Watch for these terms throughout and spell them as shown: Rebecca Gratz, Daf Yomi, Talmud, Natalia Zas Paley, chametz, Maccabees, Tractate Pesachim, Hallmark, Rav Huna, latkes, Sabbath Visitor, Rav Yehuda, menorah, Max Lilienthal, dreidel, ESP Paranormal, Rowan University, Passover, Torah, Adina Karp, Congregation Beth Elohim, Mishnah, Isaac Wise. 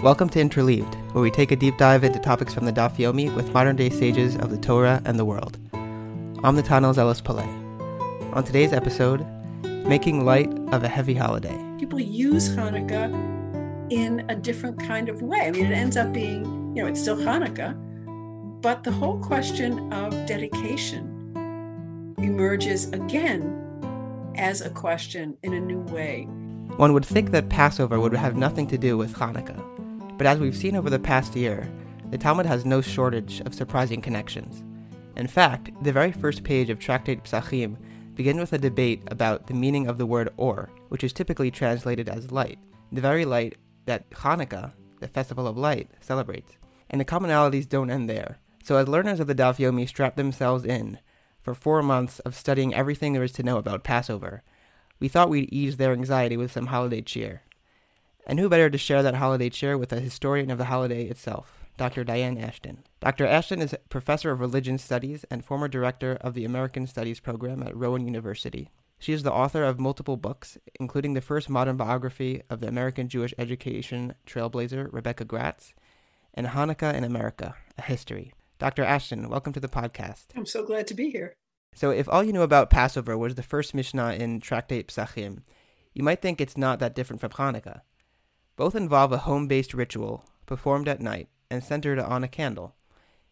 Welcome to Interleaved, where we take a deep dive into topics from the Daf Yomi with modern-day sages of the Torah and the world. I'm Natalia Zas Paley. On today's episode, making light of a heavy holiday. People use Hanukkah in a different kind of way. I mean, it ends up being, you know, it's still Hanukkah, but the whole question of dedication emerges again as a question in a new way. One would think that Passover would have nothing to do with Hanukkah. But as we've seen over the past year, the Talmud has no shortage of surprising connections. In fact, the very first page of Tractate Pesachim begins with a debate about the meaning of the word or, which is typically translated as light, the very light that Hanukkah, the festival of light, celebrates. And the commonalities don't end there. So as learners of the Daf Yomi strap themselves in for 4 months of studying everything there is to know about Passover, we thought we'd ease their anxiety with some holiday cheer. And who better to share that holiday cheer with a historian of the holiday itself, Dr. Diane Ashton. Dr. Ashton is a professor of religion studies and former director of the American Studies program at Rowan University. She is the author of multiple books, including the first modern biography of the American Jewish education trailblazer, Rebecca Gratz, and Hanukkah in America, A History. Dr. Ashton, welcome to the podcast. I'm so glad to be here. So if all you knew about Passover was the first Mishnah in Tractate Pesachim, you might think it's not that different from Hanukkah. Both involve a home-based ritual performed at night and centered on a candle.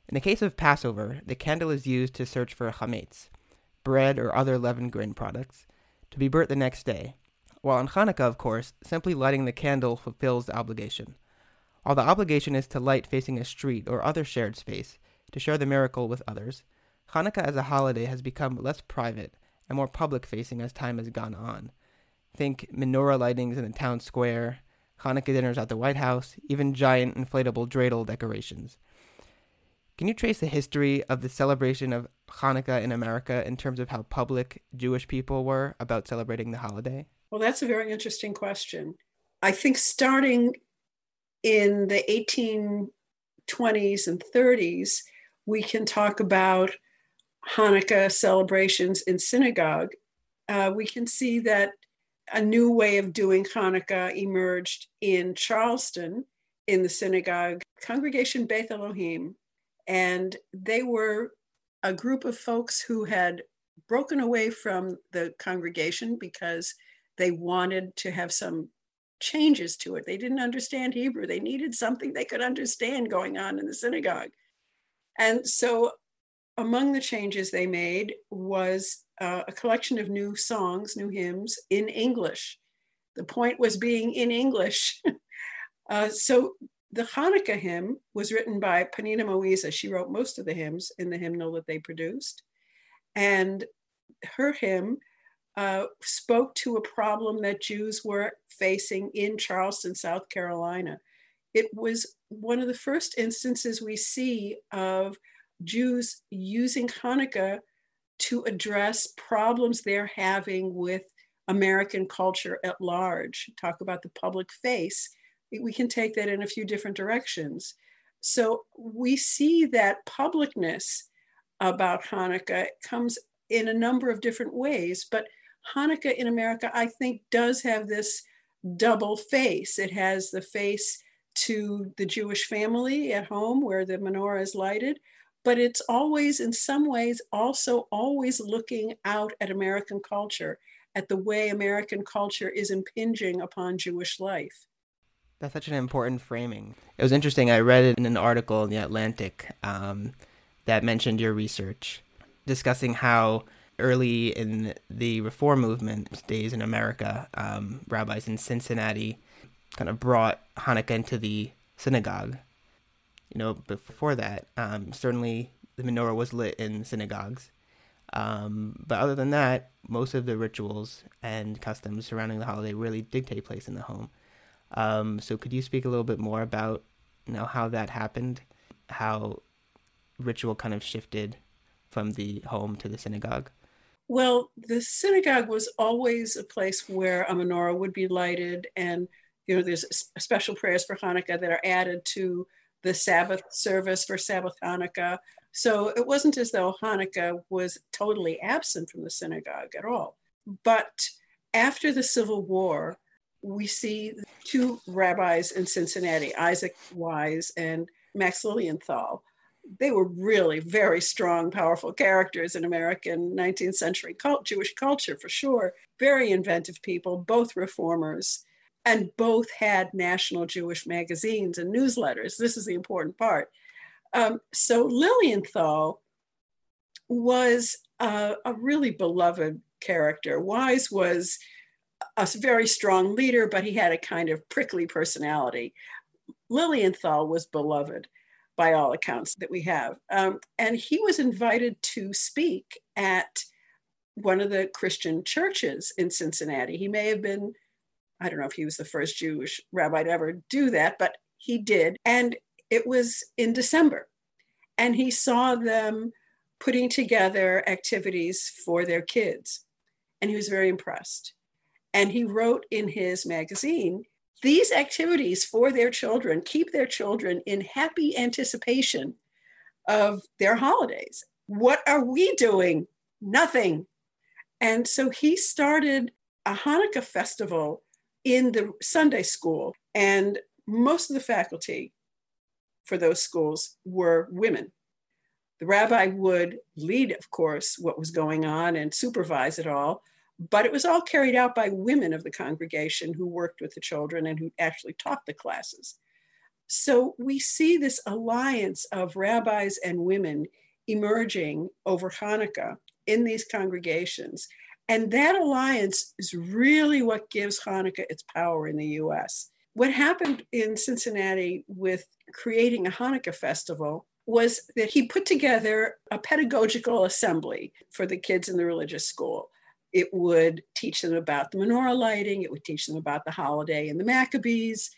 In the case of Passover, the candle is used to search for chametz, bread or other leavened grain products, to be burnt the next day. While on Hanukkah, of course, simply lighting the candle fulfills the obligation. While the obligation is to light facing a street or other shared space to share the miracle with others, Hanukkah as a holiday has become less private and more public-facing as time has gone on. Think menorah lightings in the town square, Hanukkah dinners at the White House, even giant inflatable dreidel decorations. Can you trace the history of the celebration of Hanukkah in America in terms of how public Jewish people were about celebrating the holiday? Well, that's a very interesting question. I think starting in the 1820s and 30s, we can talk about Hanukkah celebrations in synagogue. We can see that a new way of doing Hanukkah emerged in Charleston in the synagogue, Congregation Beth Elohim. And they were a group of folks who had broken away from the congregation because they wanted to have some changes to it. They didn't understand Hebrew. They needed something they could understand going on in the synagogue. And so among the changes they made was a collection of new songs, new hymns in English. The point was being in English. So the Hanukkah hymn was written by Panina Moisa. She wrote most of the hymns in the hymnal that they produced. And her hymn spoke to a problem that Jews were facing in Charleston, South Carolina. It was one of the first instances we see of Jews using Hanukkah to address problems they're having with American culture at large. Talk about the public face. We can take that in a few different directions. So we see that publicness about Hanukkah comes in a number of different ways, but Hanukkah in America, I think, does have this double face. It has the face to the Jewish family at home where the menorah is lighted, but it's always, in some ways, also always looking out at American culture, at the way American culture is impinging upon Jewish life. That's such an important framing. It was interesting. I read it in an article in The Atlantic that mentioned your research, discussing how early in the Reform Movement days in America, rabbis in Cincinnati kind of brought Hanukkah into the synagogue. You know, before that, certainly the menorah was lit in synagogues. But other than that, most of the rituals and customs surrounding the holiday really did take place in the home. So could you speak a little bit more about, you know, how that happened, how ritual kind of shifted from the home to the synagogue? Well, the synagogue was always a place where a menorah would be lighted. And, you know, there's special prayers for Hanukkah that are added to the Sabbath service for Sabbath Hanukkah. So it wasn't as though Hanukkah was totally absent from the synagogue at all. But after the Civil War, we see two rabbis in Cincinnati, Isaac Wise and Max Lilienthal. They were really very strong, powerful characters in American 19th century Jewish culture, for sure. Very inventive people, both reformers, and both had national Jewish magazines and newsletters. This is the important part. So Lilienthal was a really beloved character. Wise was a very strong leader, but he had a kind of prickly personality. Lilienthal was beloved by all accounts that we have. And he was invited to speak at one of the Christian churches in Cincinnati. He may have been, I don't know if he was the first Jewish rabbi to ever do that, but he did. And it was in December. And he saw them putting together activities for their kids. And he was very impressed. And he wrote in his magazine, these activities for their children keep their children in happy anticipation of their holidays. What are we doing? Nothing. And so he started a Hanukkah festival in the Sunday school. And most of the faculty for those schools were women. The rabbi would lead, of course, what was going on and supervise it all. But it was all carried out by women of the congregation who worked with the children and who actually taught the classes. So we see this alliance of rabbis and women emerging over Hanukkah in these congregations. And that alliance is really what gives Hanukkah its power in the U.S. What happened in Cincinnati with creating a Hanukkah festival was that he put together a pedagogical assembly for the kids in the religious school. It would teach them about the menorah lighting. It would teach them about the holiday and the Maccabees.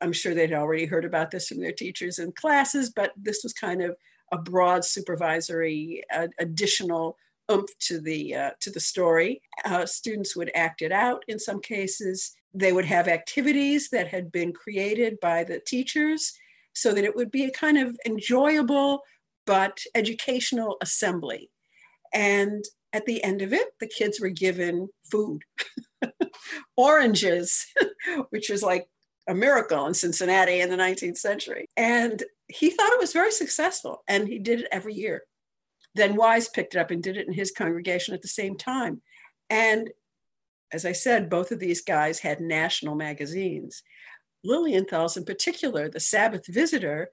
I'm sure they'd already heard about this from their teachers in classes, but this was kind of a broad supervisory additional oomph to the story. Students would act it out in some cases. They would have activities that had been created by the teachers so that it would be a kind of enjoyable but educational assembly. And at the end of it, the kids were given food, oranges, which was like a miracle in Cincinnati in the 19th century. And he thought it was very successful, and he did it every year. Then Wise picked it up and did it in his congregation at the same time. And as I said, both of these guys had national magazines. Lilienthal's in particular, the Sabbath Visitor,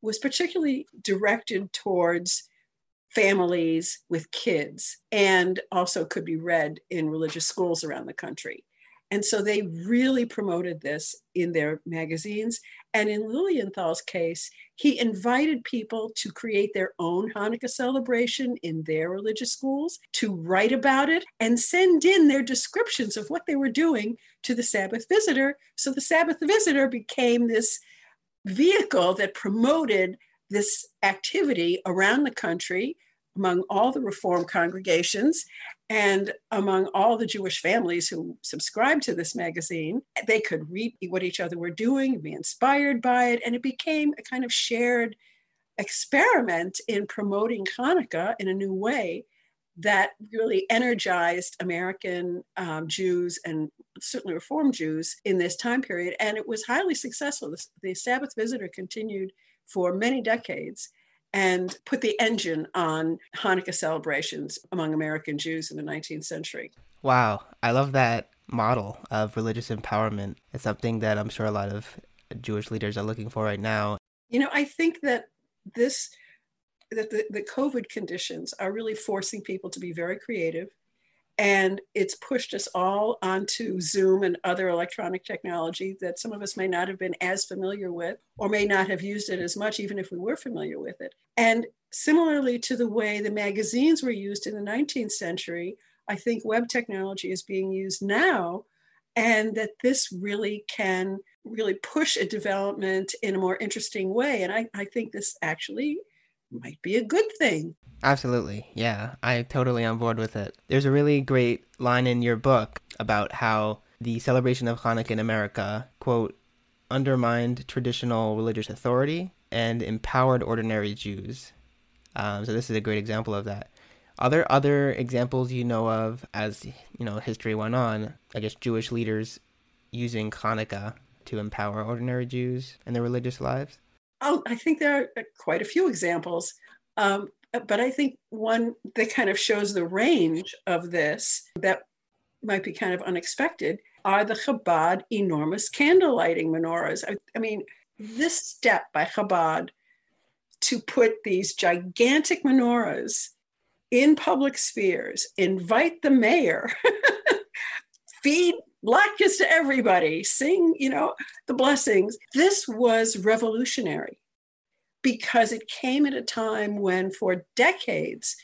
was particularly directed towards families with kids, and also could be read in religious schools around the country. And so they really promoted this in their magazines. And in Lilienthal's case, he invited people to create their own Hanukkah celebration in their religious schools, to write about it, and send in their descriptions of what they were doing to the Sabbath Visitor. So the Sabbath Visitor became this vehicle that promoted this activity around the country among all the Reform congregations and among all the Jewish families who subscribed to this magazine. They could read what each other were doing, be inspired by it, and it became a kind of shared experiment in promoting Hanukkah in a new way that really energized American Jews and certainly Reform Jews in this time period. And it was highly successful. The Sabbath Visitor continued for many decades and put the engine on Hanukkah celebrations among American Jews in the 19th century. Wow, I love that model of religious empowerment. It's something that I'm sure a lot of Jewish leaders are looking for right now. You know, I think that the COVID conditions are really forcing people to be very creative, and it's pushed us all onto Zoom and other electronic technology that some of us may not have been as familiar with, or may not have used it as much, even if we were familiar with it. And similarly to the way the magazines were used in the 19th century, I think web technology is being used now, and that this really can really push a development in a more interesting way. And I think this actually might be a good thing. Absolutely. Yeah, I'm totally on board with it. There's a really great line in your book about how the celebration of Hanukkah in America, quote, undermined traditional religious authority and empowered ordinary Jews. So this is a great example of that. Are there other examples you know of as, you know, history went on, I guess Jewish leaders using Hanukkah to empower ordinary Jews in their religious lives? Oh, I think there are quite a few examples. But I think one that kind of shows the range of this that might be kind of unexpected are the Chabad enormous candle lighting menorahs. I mean, this step by Chabad to put these gigantic menorahs in public spheres, invite the mayor, feed latkes to everybody, sing, you know, the blessings. This was revolutionary because it came at a time when for decades,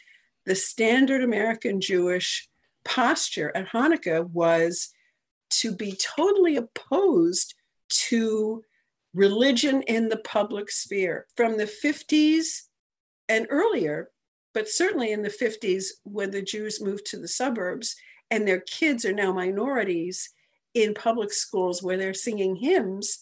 the standard American Jewish posture at Hanukkah was to be totally opposed to religion in the public sphere. From the 50s and earlier, but certainly in the 50s when the Jews moved to the suburbs and their kids are now minorities in public schools where they're singing hymns,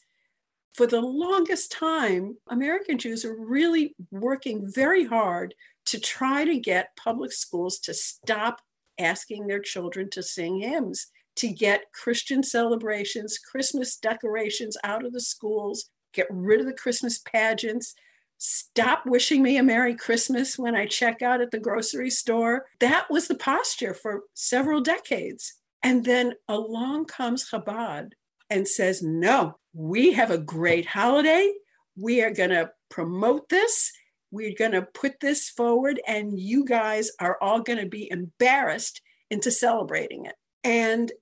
for the longest time, American Jews are really working very hard to try to get public schools to stop asking their children to sing hymns, to get Christian celebrations, Christmas decorations out of the schools, get rid of the Christmas pageants, stop wishing me a Merry Christmas when I check out at the grocery store. That was the posture for several decades. And then along comes Chabad and says, no, we have a great holiday. We are going to promote this. We're going to put this forward, and you guys are all going to be embarrassed into celebrating it. And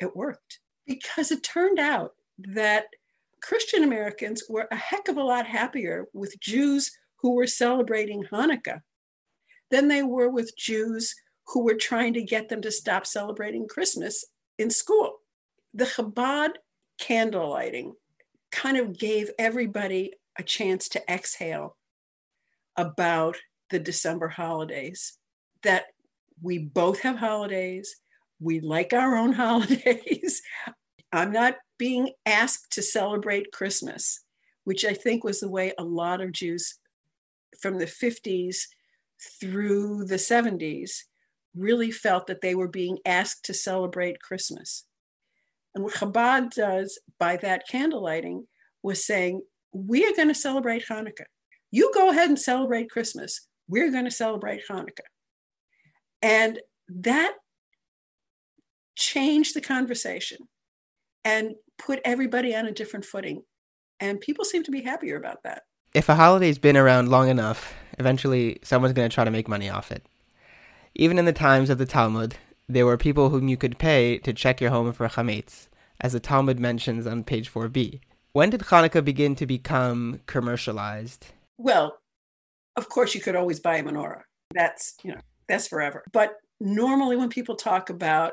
it worked because it turned out that Christian Americans were a heck of a lot happier with Jews who were celebrating Hanukkah than they were with Jews who were trying to get them to stop celebrating Christmas in school. The Chabad candle lighting kind of gave everybody a chance to exhale about the December holidays, that we both have holidays. We like our own holidays. I'm not being asked to celebrate Christmas, which I think was the way a lot of Jews from the 50s through the 70s really felt that they were being asked to celebrate Christmas. And what Chabad does by that candle lighting was saying, we are going to celebrate Hanukkah. You go ahead and celebrate Christmas. We're going to celebrate Hanukkah. And that changed the conversation and put everybody on a different footing. And people seem to be happier about that. If a holiday's been around long enough, eventually someone's going to try to make money off it. Even in the times of the Talmud, there were people whom you could pay to check your home for chametz, as the Talmud mentions on page 4b. When did Hanukkah begin to become commercialized? Well, of course, you could always buy a menorah. That's forever. But normally when people talk about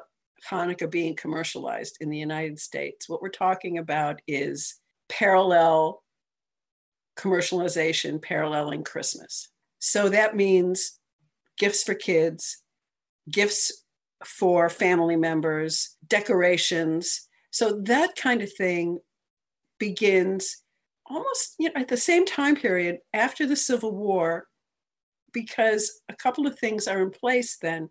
Hanukkah being commercialized in the United States, what we're talking about is parallel commercialization, paralleling Christmas. So that means gifts for kids, gifts for family members, decorations. So that kind of thing begins almost at the same time period after the Civil War, because a couple of things are in place then.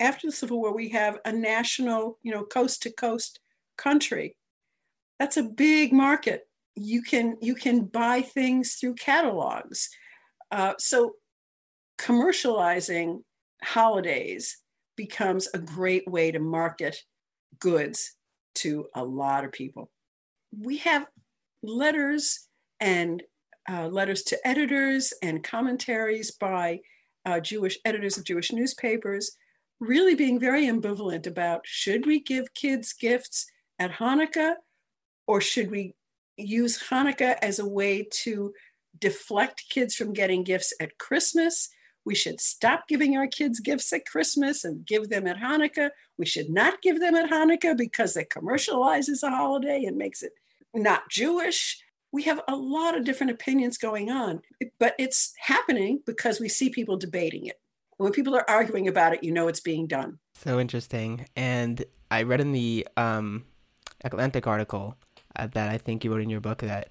After the Civil War, we have a national, coast-to-coast country. That's a big market. You can buy things through catalogs. So commercializing holidays becomes a great way to market goods to a lot of people. We have letters and letters to editors and commentaries by Jewish editors of Jewish newspapers really being very ambivalent about, should we give kids gifts at Hanukkah, or should we use Hanukkah as a way to deflect kids from getting gifts at Christmas? We should stop giving our kids gifts at Christmas and give them at Hanukkah. We should not give them at Hanukkah because it commercializes a holiday and makes it not Jewish. We have a lot of different opinions going on, but it's happening because we see people debating it. When people are arguing about it, it's being done. So interesting. And I read in the Atlantic article that I think you wrote in your book that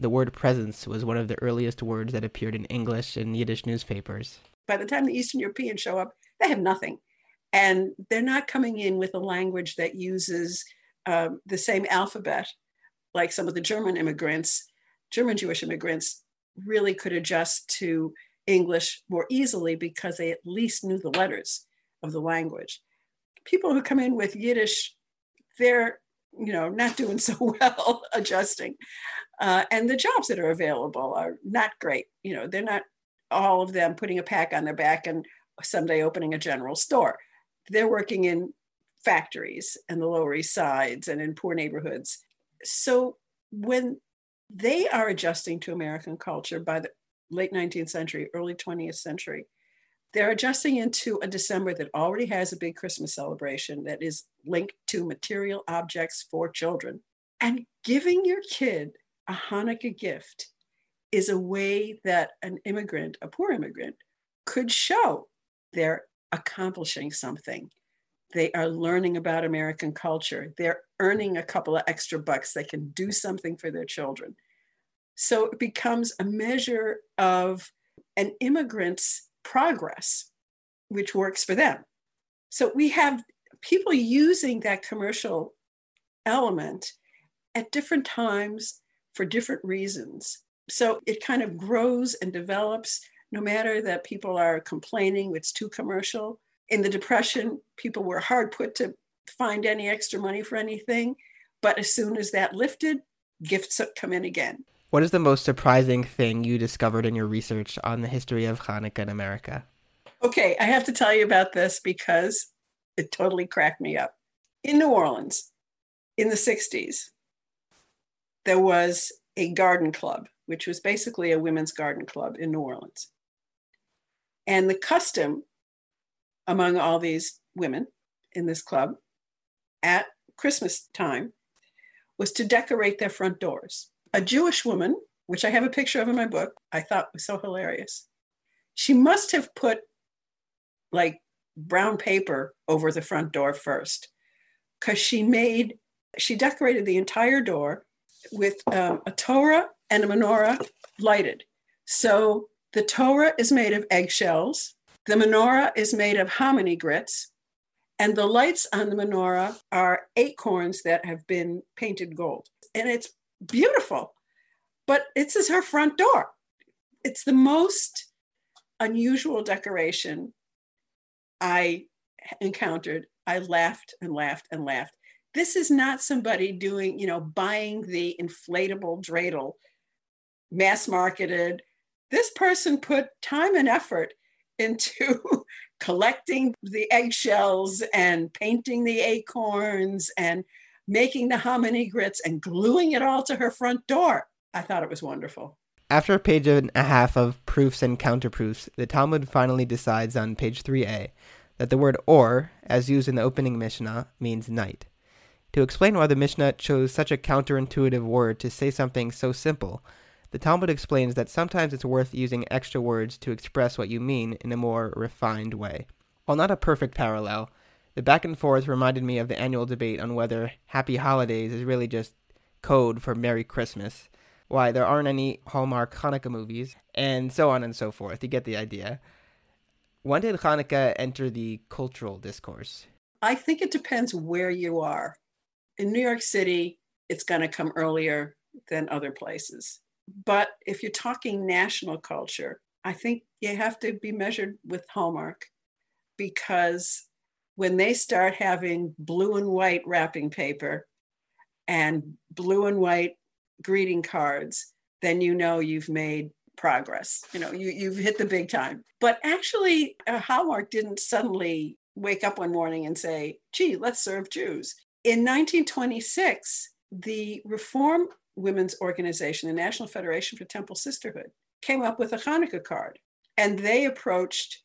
the word presence was one of the earliest words that appeared in English and Yiddish newspapers. By the time the Eastern Europeans show up, they have nothing. And they're not coming in with a language that uses the same alphabet, like some of the German immigrants, German Jewish immigrants really could adjust to English more easily because they at least knew the letters of the language. People who come in with Yiddish, they're, you know, not doing so well adjusting. And the jobs that are available are not great. You know, they're not all of them putting a pack on their back and someday opening a general store. They're working in factories and the Lower East Sides and in poor neighborhoods. So when they are adjusting to American culture by the late 19th century, early 20th century, they're adjusting into a December that already has a big Christmas celebration that is linked to material objects for children. And giving your kid a Hanukkah gift is a way that an immigrant, a poor immigrant, could show they're accomplishing something. They are learning about American culture. They're earning a couple of extra bucks. They can do something for their children. So it becomes a measure of an immigrant's progress, which works for them. So we have people using that commercial element at different times for different reasons. So it kind of grows and develops, no matter that people are complaining it's too commercial. In the Depression, people were hard put to find any extra money for anything. But as soon as that lifted, gifts come in again. What is the most surprising thing you discovered in your research on the history of Hanukkah in America? Okay, I have to tell you about this because it totally cracked me up. In New Orleans, in the 60s, there was a garden club, which was basically a women's garden club in New Orleans. And the custom among all these women in this club at Christmas time was to decorate their front doors. A Jewish woman, which I have a picture of in my book, I thought was so hilarious. She must have put like brown paper over the front door first, because she decorated the entire door with a Torah and a menorah lighted. So the Torah is made of eggshells, the menorah is made of hominy grits, and the lights on the menorah are acorns that have been painted gold. And it's beautiful, but this is her front door. It's the most unusual decoration I encountered. I laughed and laughed and laughed. This is not somebody doing, you know, buying the inflatable dreidel, mass marketed. This person put time and effort into collecting the eggshells and painting the acorns and making the hominy grits and gluing it all to her front door. I thought it was wonderful. After a page and a half of proofs and counterproofs, the Talmud finally decides on page 3a that the word or, as used in the opening Mishnah, means night. To explain why the Mishnah chose such a counterintuitive word to say something so simple, the Talmud explains that sometimes it's worth using extra words to express what you mean in a more refined way. While not a perfect parallel, the back and forth reminded me of the annual debate on whether Happy Holidays is really just code for Merry Christmas, why there aren't any Hallmark Hanukkah movies, and so on and so forth. You get the idea. When did Hanukkah enter the cultural discourse? I think it depends where you are. In New York City, it's going to come earlier than other places. But if you're talking national culture, I think you have to be measured with Hallmark, because when they start having blue and white wrapping paper and blue and white greeting cards, then you know you've made progress. You know, you've hit the big time. But actually, Hallmark didn't suddenly wake up one morning and say, gee, let's serve Jews. In 1926, the Reform Women's Organization, the National Federation for Temple Sisterhood, came up with a Hanukkah card. And they approached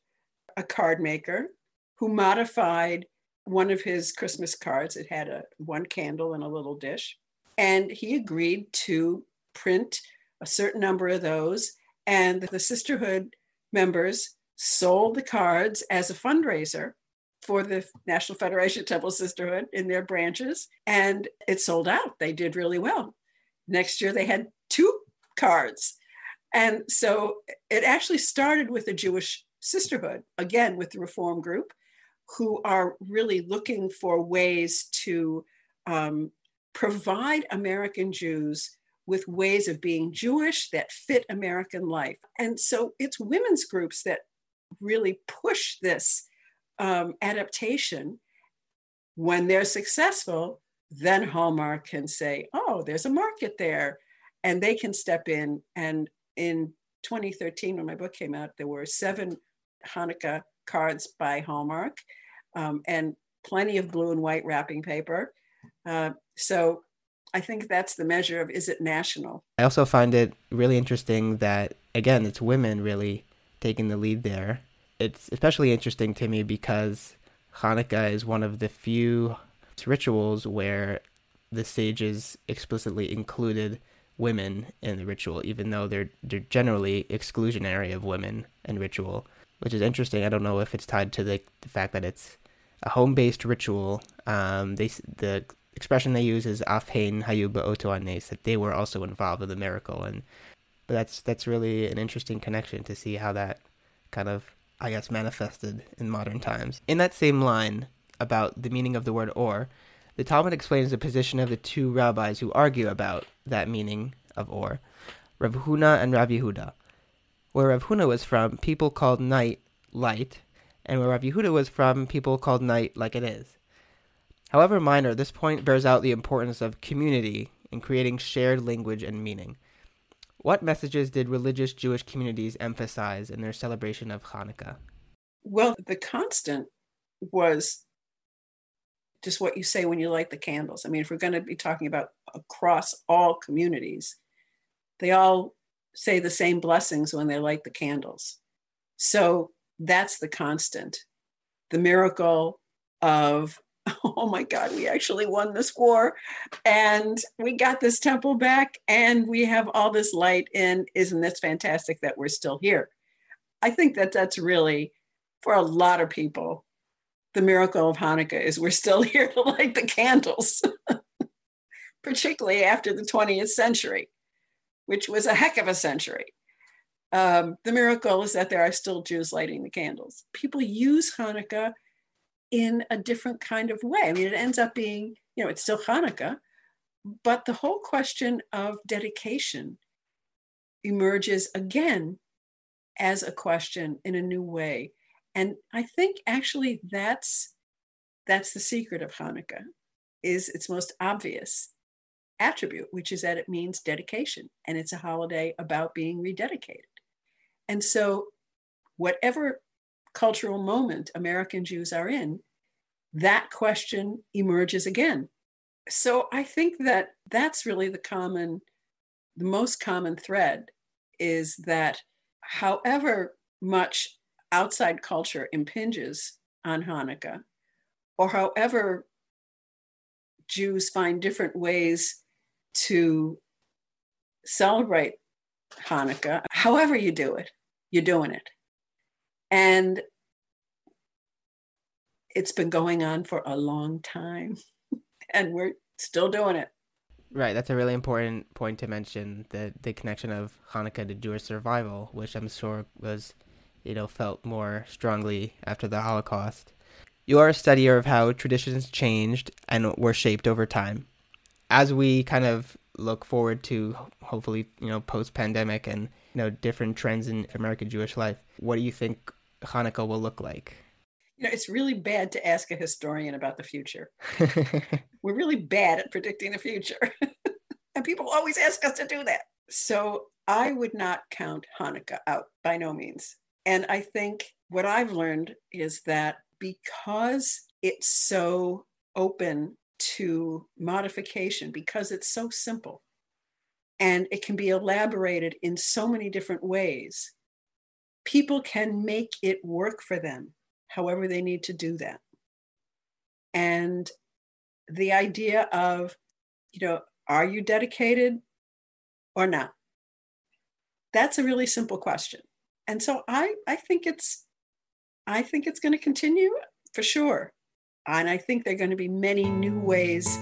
a card maker who modified one of his Christmas cards. It had one candle and a little dish. And he agreed to print a certain number of those. And the sisterhood members sold the cards as a fundraiser for the National Federation of Temple Sisterhood in their branches. And it sold out. They did really well. Next year, they had 2 cards. And so it actually started with a Jewish sisterhood, again, with the Reform group, who are really looking for ways to provide American Jews with ways of being Jewish that fit American life. And so it's women's groups that really push this adaptation. When they're successful, then Hallmark can say, oh, there's a market there. And they can step in. And in 2013, when my book came out, there were 7 Hanukkah cards by Hallmark and plenty of blue and white wrapping paper. So I think that's the measure of, is it national? I also find it really interesting that, again, it's women really taking the lead there. It's especially interesting to me because Hanukkah is one of the few rituals where the sages explicitly included women in the ritual, even though they're generally exclusionary of women in ritual, which is interesting. I don't know if it's tied to the fact that it's a home-based ritual. The expression they use is "afhein hayu ba'oto hanes," that they were also involved in the miracle, but that's really an interesting connection to see how that kind of, I guess, manifested in modern times. In that same line about the meaning of the word "or," the Talmud explains the position of the two rabbis who argue about that meaning of "or," Rav Huna and Rav Yehuda. Where Rav Huna was from, people called night light, and where Rav Yehuda was from, people called night like it is. However minor, this point bears out the importance of community in creating shared language and meaning. What messages did religious Jewish communities emphasize in their celebration of Hanukkah? Well, the constant was just what you say when you light the candles. I mean, if we're going to be talking about across all communities, they all say the same blessings when they light the candles. So that's the constant. The miracle of, oh my God, we actually won this war and we got this temple back and we have all this light, and isn't this fantastic that we're still here? I think that that's really, for a lot of people, the miracle of Hanukkah is we're still here to light the candles, particularly after the 20th century, which was a heck of a century. The miracle is that there are still Jews lighting the candles. People use Hanukkah in a different kind of way. I mean, it ends up being, it's still Hanukkah, but the whole question of dedication emerges again as a question in a new way. And I think actually that's the secret of Hanukkah, is its most obvious attribute, which is that it means dedication. And it's a holiday about being rededicated. And so whatever cultural moment American Jews are in, that question emerges again. So I think that that's really the most common thread, is that however much outside culture impinges on Hanukkah, or however Jews find different ways to celebrate Hanukkah, however you do it, you're doing it. And it's been going on for a long time, and we're still doing it. Right, that's a really important point to mention, the connection of Hanukkah to Jewish survival, which I'm sure was felt more strongly after the Holocaust. You are a studier of how traditions changed and were shaped over time. As we kind of look forward to, hopefully, post-pandemic and, different trends in American Jewish life, what do you think Hanukkah will look like? It's really bad to ask a historian about the future. We're really bad at predicting the future. And people always ask us to do that. So I would not count Hanukkah out, by no means. And I think what I've learned is that because it's so open to modification, because it's so simple, and it can be elaborated in so many different ways, people can make it work for them, however they need to do that. And the idea of, are you dedicated or not? That's a really simple question. And so I think it's going to continue for sure. And I think there are going to be many new ways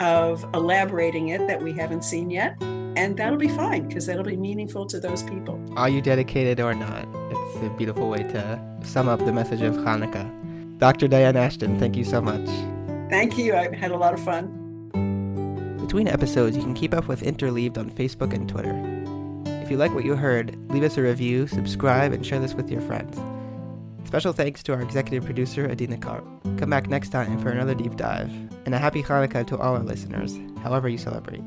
of elaborating it that we haven't seen yet. And that'll be fine, because that'll be meaningful to those people. Are you dedicated or not? It's a beautiful way to sum up the message of Hanukkah. Dr. Diane Ashton, thank you so much. Thank you. I had a lot of fun. Between episodes, you can keep up with Interleaved on Facebook and Twitter. If you like what you heard, leave us a review, subscribe, and share this with your friends. Special thanks to our executive producer, Adina Karp. Come back next time for another deep dive. And a happy Hanukkah to all our listeners, however you celebrate.